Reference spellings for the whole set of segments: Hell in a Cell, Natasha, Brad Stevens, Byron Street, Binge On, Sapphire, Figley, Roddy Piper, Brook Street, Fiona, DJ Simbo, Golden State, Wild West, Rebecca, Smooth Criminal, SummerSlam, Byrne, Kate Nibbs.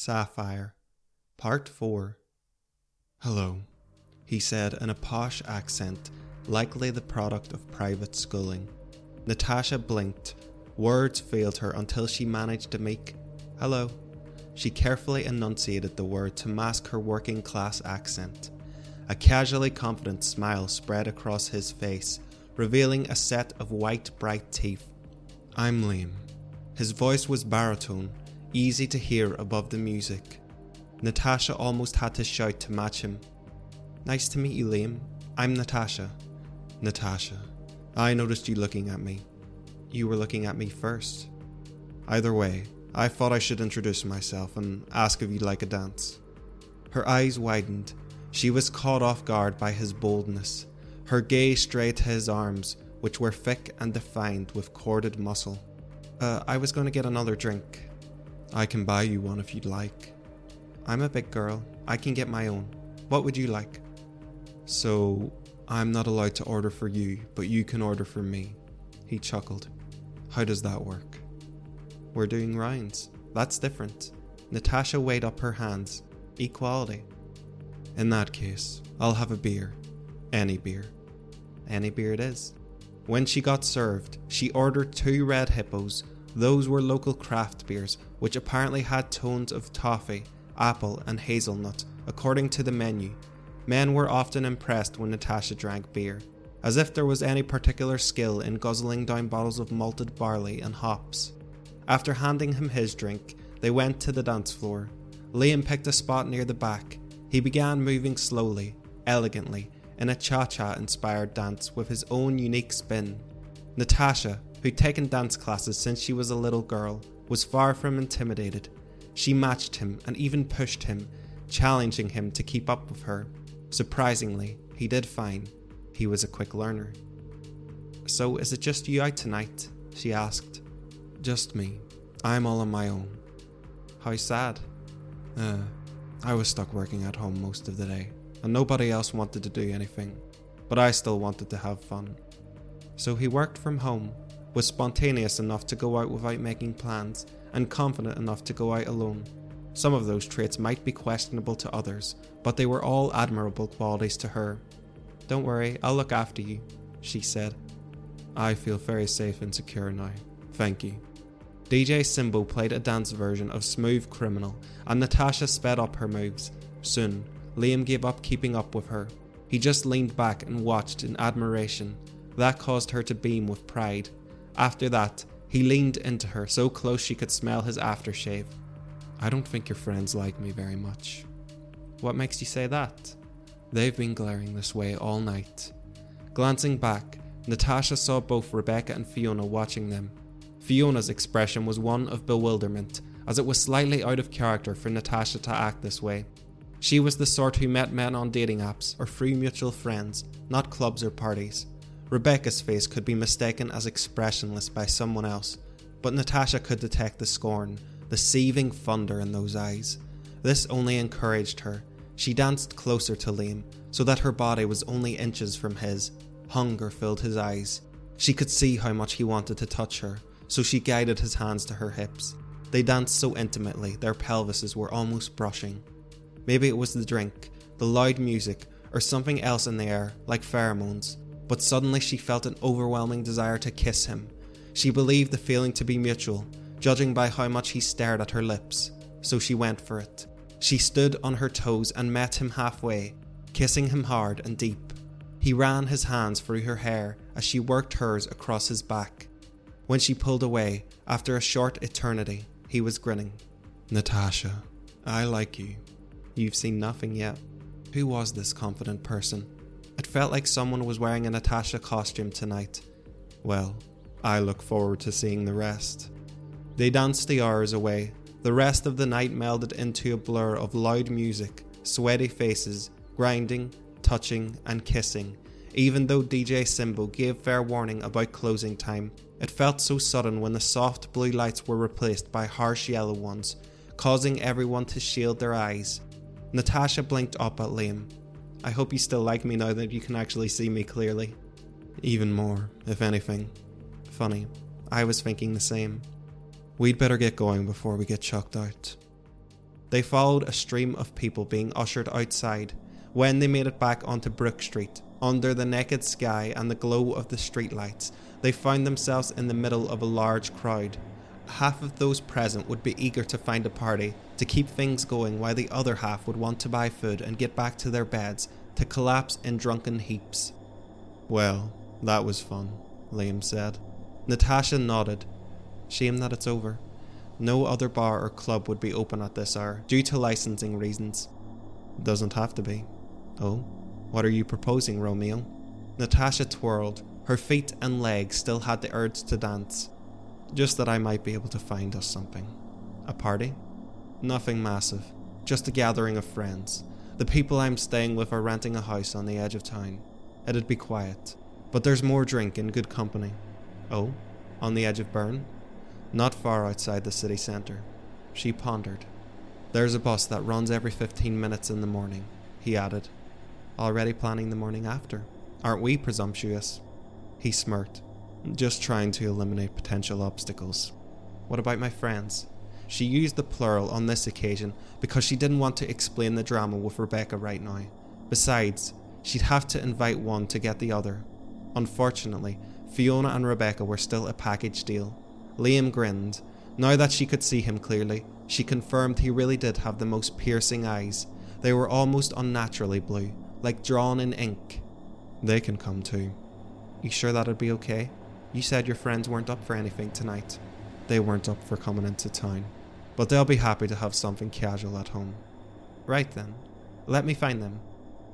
Sapphire, Part 4. "Hello," he said in a posh accent, likely the product of private schooling. Natasha blinked. Words failed her until she managed to make "hello." She carefully enunciated the word to mask her working-class accent. A casually confident smile spread across his face, revealing a set of white, bright teeth. "I'm Liam." His voice was baritone, easy to hear above the music. Natasha almost had to shout to match him. "Nice to meet you, Liam. I'm Natasha." "Natasha, I noticed you looking at me." "You were looking at me first." "Either way, I thought I should introduce myself and ask if you'd like a dance." Her eyes widened. She was caught off guard by his boldness. Her gaze strayed to his arms, which were thick and defined with corded muscle. I was going to get another drink." "I can buy you one if you'd like." "I'm a big girl. I can get my own. What would you like?" "So, I'm not allowed to order for you, but you can order for me." He chuckled. "How does that work?" "We're doing rounds. That's different." Natasha weighed up her hands. "Equality." "In that case, I'll have a beer. Any beer." "Any beer it is." When she got served, she ordered 2 red hippos. Those were local craft beers, which apparently had tones of toffee, apple and hazelnut, according to the menu. Men were often impressed when Natasha drank beer, as if there was any particular skill in guzzling down bottles of malted barley and hops. After handing him his drink, they went to the dance floor. Liam picked a spot near the back. He began moving slowly, elegantly, in a cha-cha inspired dance with his own unique spin. Natasha, who'd taken dance classes since she was a little girl, was far from intimidated. She matched him and even pushed him, challenging him to keep up with her. Surprisingly, he did fine. He was a quick learner. "So is it just you out tonight?" she asked. "Just me. I'm all on my own." "How sad." I was stuck working at home most of the day, and nobody else wanted to do anything, but I still wanted to have fun." So he worked from home, was spontaneous enough to go out without making plans, and confident enough to go out alone. Some of those traits might be questionable to others, but they were all admirable qualities to her. "Don't worry, I'll look after you," she said. "I feel very safe and secure now. Thank you." DJ Simbo played a dance version of Smooth Criminal, and Natasha sped up her moves. Soon, Liam gave up keeping up with her. He just leaned back and watched in admiration. That caused her to beam with pride. After that, he leaned into her so close she could smell his aftershave. "I don't think your friends like me very much." "What makes you say that?" "They've been glaring this way all night." Glancing back, Natasha saw both Rebecca and Fiona watching them. Fiona's expression was one of bewilderment, as it was slightly out of character for Natasha to act this way. She was the sort who met men on dating apps or through mutual friends, not clubs or parties. Rebecca's face could be mistaken as expressionless by someone else, but Natasha could detect the scorn, the seething thunder in those eyes. This only encouraged her. She danced closer to Liam, so that her body was only inches from his. Hunger filled his eyes. She could see how much he wanted to touch her, so she guided his hands to her hips. They danced so intimately, their pelvises were almost brushing. Maybe it was the drink, the loud music, or something else in the air, like pheromones. But suddenly she felt an overwhelming desire to kiss him. She believed the feeling to be mutual, judging by how much he stared at her lips. So she went for it. She stood on her toes and met him halfway, kissing him hard and deep. He ran his hands through her hair as she worked hers across his back. When she pulled away, after a short eternity, he was grinning. "Natasha, I like you." "You've seen nothing yet." Who was this confident person? It felt like someone was wearing a Natasha costume tonight. "Well, I look forward to seeing the rest." They danced the hours away. The rest of the night melded into a blur of loud music, sweaty faces, grinding, touching and kissing. Even though DJ Simbo gave fair warning about closing time, it felt so sudden when the soft blue lights were replaced by harsh yellow ones, causing everyone to shield their eyes. Natasha blinked up at Liam. "I hope you still like me now that you can actually see me clearly." "Even more, if anything." "Funny, I was thinking the same." "We'd better get going before we get chucked out." They followed a stream of people being ushered outside when they made it back onto Brook Street. Under the naked sky and the glow of the streetlights, they found themselves in the middle of a large crowd. Half of those present would be eager to find a party, to keep things going, while the other half would want to buy food and get back to their beds, to collapse in drunken heaps. "Well, that was fun," Liam said. Natasha nodded. "Shame that it's over. No other bar or club would be open at this hour, due to licensing reasons." "Doesn't have to be." "Oh? What are you proposing, Romeo?" Natasha twirled. Her feet and legs still had the urge to dance. "Just that I might be able to find us something." "A party?" "Nothing massive. Just a gathering of friends. The people I'm staying with are renting a house on the edge of town. It'd be quiet. But there's more drink and good company." "Oh? On the edge of Byrne?" "Not far outside the city centre." She pondered. "There's a bus that runs every 15 minutes in the morning," he added. "Already planning the morning after. Aren't we presumptuous?" He smirked. "Just trying to eliminate potential obstacles." "What about my friends?" She used the plural on this occasion because she didn't want to explain the drama with Rebecca right now. Besides, she'd have to invite one to get the other. Unfortunately, Fiona and Rebecca were still a package deal. Liam grinned. Now that she could see him clearly, she confirmed he really did have the most piercing eyes. They were almost unnaturally blue, like drawn in ink. "They can come too." "You sure that'd be okay? You said your friends weren't up for anything tonight." "They weren't up for coming into town, but they'll be happy to have something casual at home." "Right then. Let me find them."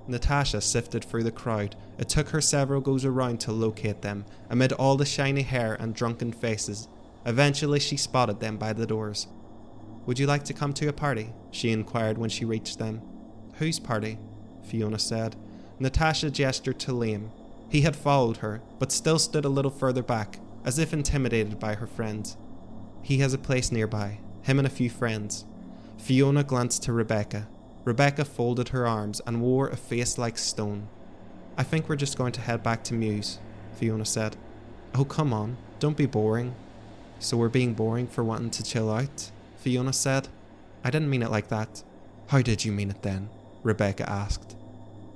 Natasha sifted through the crowd. It took her several goes around to locate them, amid all the shiny hair and drunken faces. Eventually she spotted them by the doors. "Would you like to come to a party?" she inquired when she reached them. "Whose party?" Fiona said. Natasha gestured to Liam. He had followed her, but still stood a little further back, as if intimidated by her friends. "He has a place nearby, him and a few friends." Fiona glanced to Rebecca. Rebecca folded her arms and wore a face like stone. "I think we're just going to head back to Muse," Fiona said. "Oh, come on, don't be boring." "So we're being boring for wanting to chill out?" Fiona said. "I didn't mean it like that." "How did you mean it then?" Rebecca asked.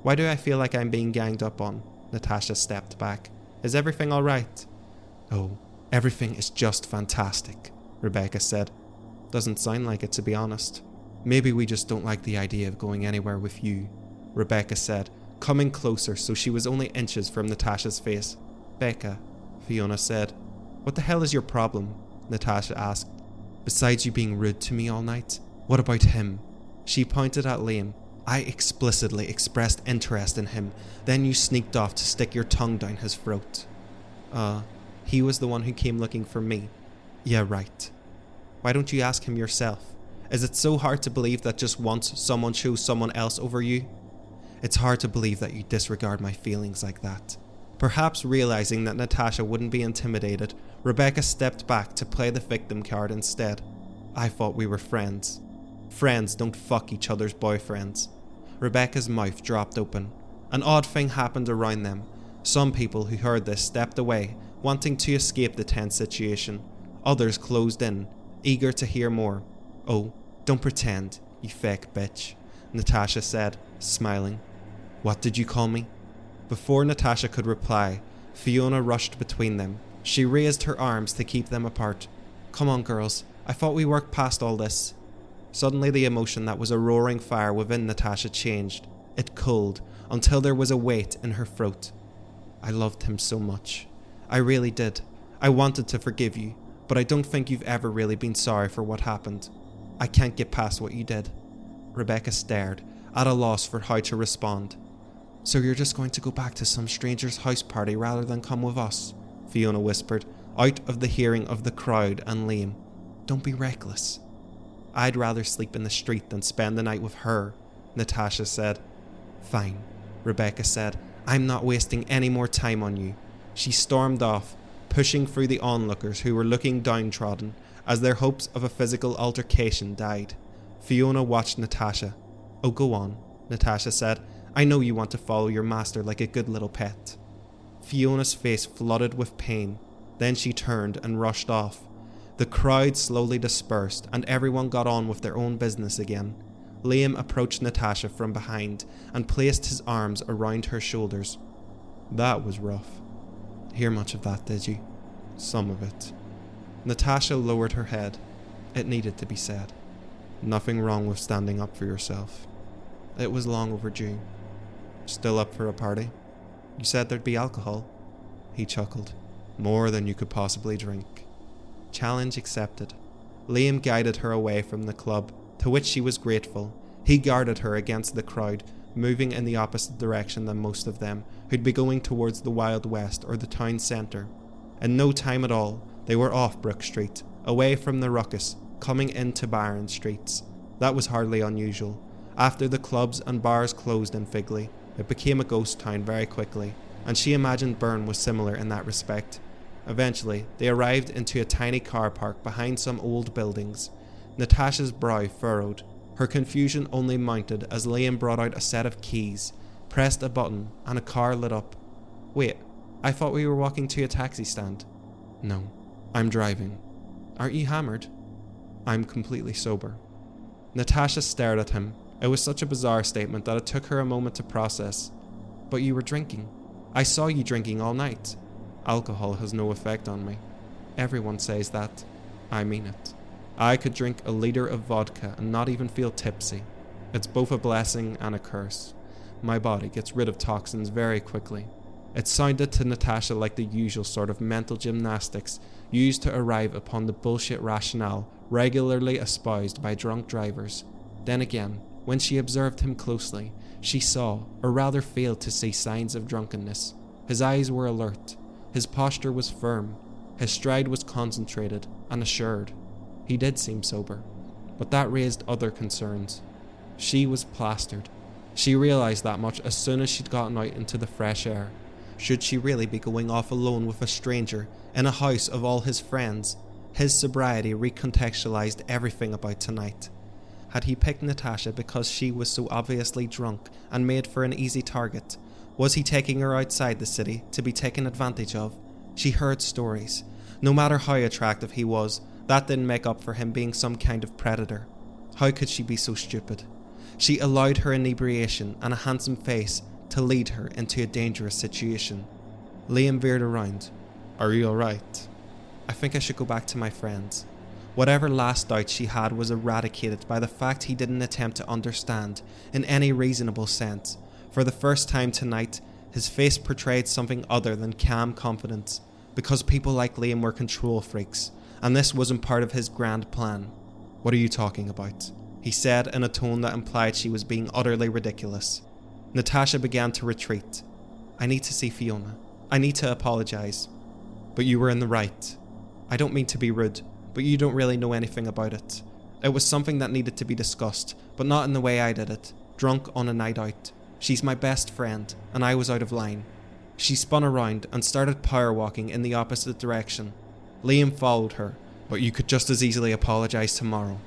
"Why do I feel like I'm being ganged up on?" Natasha stepped back. "Is everything all right?" "Oh, everything is just fantastic," Rebecca said. "Doesn't sound like it, to be honest." "Maybe we just don't like the idea of going anywhere with you," Rebecca said, coming closer so she was only inches from Natasha's face. "Becca," Fiona said. "What the hell is your problem?" Natasha asked. "Besides you being rude to me all night, what about him?" She pointed at Liam. "I explicitly expressed interest in him, then you sneaked off to stick your tongue down his throat." He was the one who came looking for me." "Yeah, right." "Why don't you ask him yourself? Is it so hard to believe that just once someone chose someone else over you?" "It's hard to believe that you disregard my feelings like that." Perhaps realizing that Natasha wouldn't be intimidated, Rebecca stepped back to play the victim card instead. "I thought we were friends." "Friends don't fuck each other's boyfriends." Rebecca's mouth dropped open. An odd thing happened around them. Some people who heard this stepped away, wanting to escape the tense situation. Others closed in, eager to hear more. "Oh, don't pretend, you fake bitch," Natasha said, smiling. "What did you call me?" Before Natasha could reply, Fiona rushed between them. She raised her arms to keep them apart. "Come on, girls, I thought we worked past all this." Suddenly the emotion that was a roaring fire within Natasha changed. It cooled, until there was a weight in her throat. "I loved him so much. I really did. I wanted to forgive you, but I don't think you've ever really been sorry for what happened. I can't get past what you did." Rebecca stared, at a loss for how to respond. "So you're just going to go back to some stranger's house party rather than come with us?" Fiona whispered, out of the hearing of the crowd and Liam. "Don't be reckless." "I'd rather sleep in the street than spend the night with her," Natasha said. "Fine," Rebecca said. "I'm not wasting any more time on you." She stormed off, pushing through the onlookers who were looking downtrodden as their hopes of a physical altercation died. Fiona watched Natasha. "Oh, go on," Natasha said. "I know you want to follow your master like a good little pet." Fiona's face flooded with pain. Then she turned and rushed off. The crowd slowly dispersed and everyone got on with their own business again. Liam approached Natasha from behind and placed his arms around her shoulders. That was rough. Hear much of that, did you? Some of it. Natasha lowered her head. It needed to be said. Nothing wrong with standing up for yourself. It was long overdue. Still up for a party? You said there'd be alcohol. He chuckled. More than you could possibly drink. Challenge accepted. Liam guided her away from the club, to which she was grateful. He guarded her against the crowd, moving in the opposite direction than most of them, who'd be going towards the Wild West or the town centre. In no time at all, they were off Brook Street, away from the ruckus, coming into Byron Streets. That was hardly unusual. After the clubs and bars closed in Figley, it became a ghost town very quickly, and she imagined Byrne was similar in that respect. Eventually, they arrived into a tiny car park behind some old buildings. Natasha's brow furrowed. Her confusion only mounted as Liam brought out a set of keys, pressed a button, and a car lit up. Wait, I thought we were walking to a taxi stand. No, I'm driving. Aren't you hammered? I'm completely sober. Natasha stared at him. It was such a bizarre statement that it took her a moment to process. But you were drinking. I saw you drinking all night. Alcohol has no effect on me. Everyone says that. I mean it. I could drink a litre of vodka and not even feel tipsy. It's both a blessing and a curse. My body gets rid of toxins very quickly. It sounded to Natasha like the usual sort of mental gymnastics used to arrive upon the bullshit rationale regularly espoused by drunk drivers. Then again, when she observed him closely, she saw, or rather failed to see, signs of drunkenness. His eyes were alert. His posture was firm. His stride was concentrated and assured. He did seem sober, but that raised other concerns. She was plastered. She realized that much as soon as she'd gotten out into the fresh air. Should she really be going off alone with a stranger in a house of all his friends? His sobriety recontextualized everything about tonight. Had he picked Natasha because she was so obviously drunk and made for an easy target? Was he taking her outside the city to be taken advantage of? She heard stories. No matter how attractive he was, that didn't make up for him being some kind of predator. How could she be so stupid? She allowed her inebriation and a handsome face to lead her into a dangerous situation. Liam veered around. Are you alright? I think I should go back to my friends. Whatever last doubt she had was eradicated by the fact he didn't attempt to understand, in any reasonable sense. For the first time tonight, his face portrayed something other than calm confidence, because people like Liam were control freaks, and this wasn't part of his grand plan. What are you talking about? He said in a tone that implied she was being utterly ridiculous. Natasha began to retreat. I need to see Fiona. I need to apologize. But you were in the right. I don't mean to be rude, but you don't really know anything about it. It was something that needed to be discussed, but not in the way I did it, drunk on a night out. She's my best friend, and I was out of line. She spun around and started power walking in the opposite direction. Liam followed her. But you could just as easily apologize tomorrow.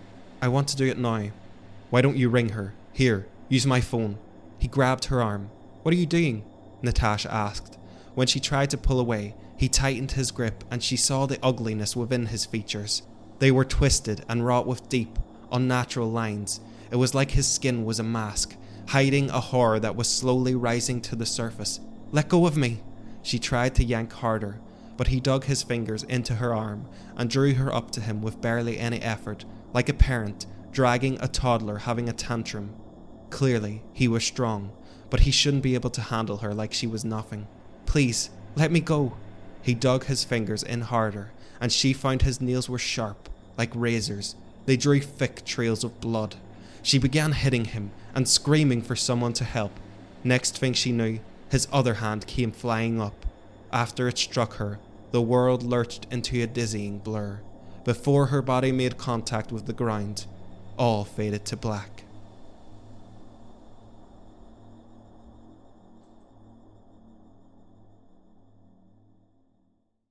I want to do it now. Why don't you ring her? Here, use my phone. He grabbed her arm. What are you doing? Natasha asked. When she tried to pull away, he tightened his grip and she saw the ugliness within his features. They were twisted and wrought with deep, unnatural lines. It was like his skin was a mask, hiding a horror that was slowly rising to the surface. Let go of me! She tried to yank harder, but he dug his fingers into her arm and drew her up to him with barely any effort, like a parent dragging a toddler having a tantrum. Clearly, he was strong, but he shouldn't be able to handle her like she was nothing. Please, let me go! He dug his fingers in harder, and she found his nails were sharp, like razors. They drew thick trails of blood. She began hitting him and screaming for someone to help. Next thing she knew, his other hand came flying up. After it struck her, the world lurched into a dizzying blur. Before her body made contact with the ground, all faded to black.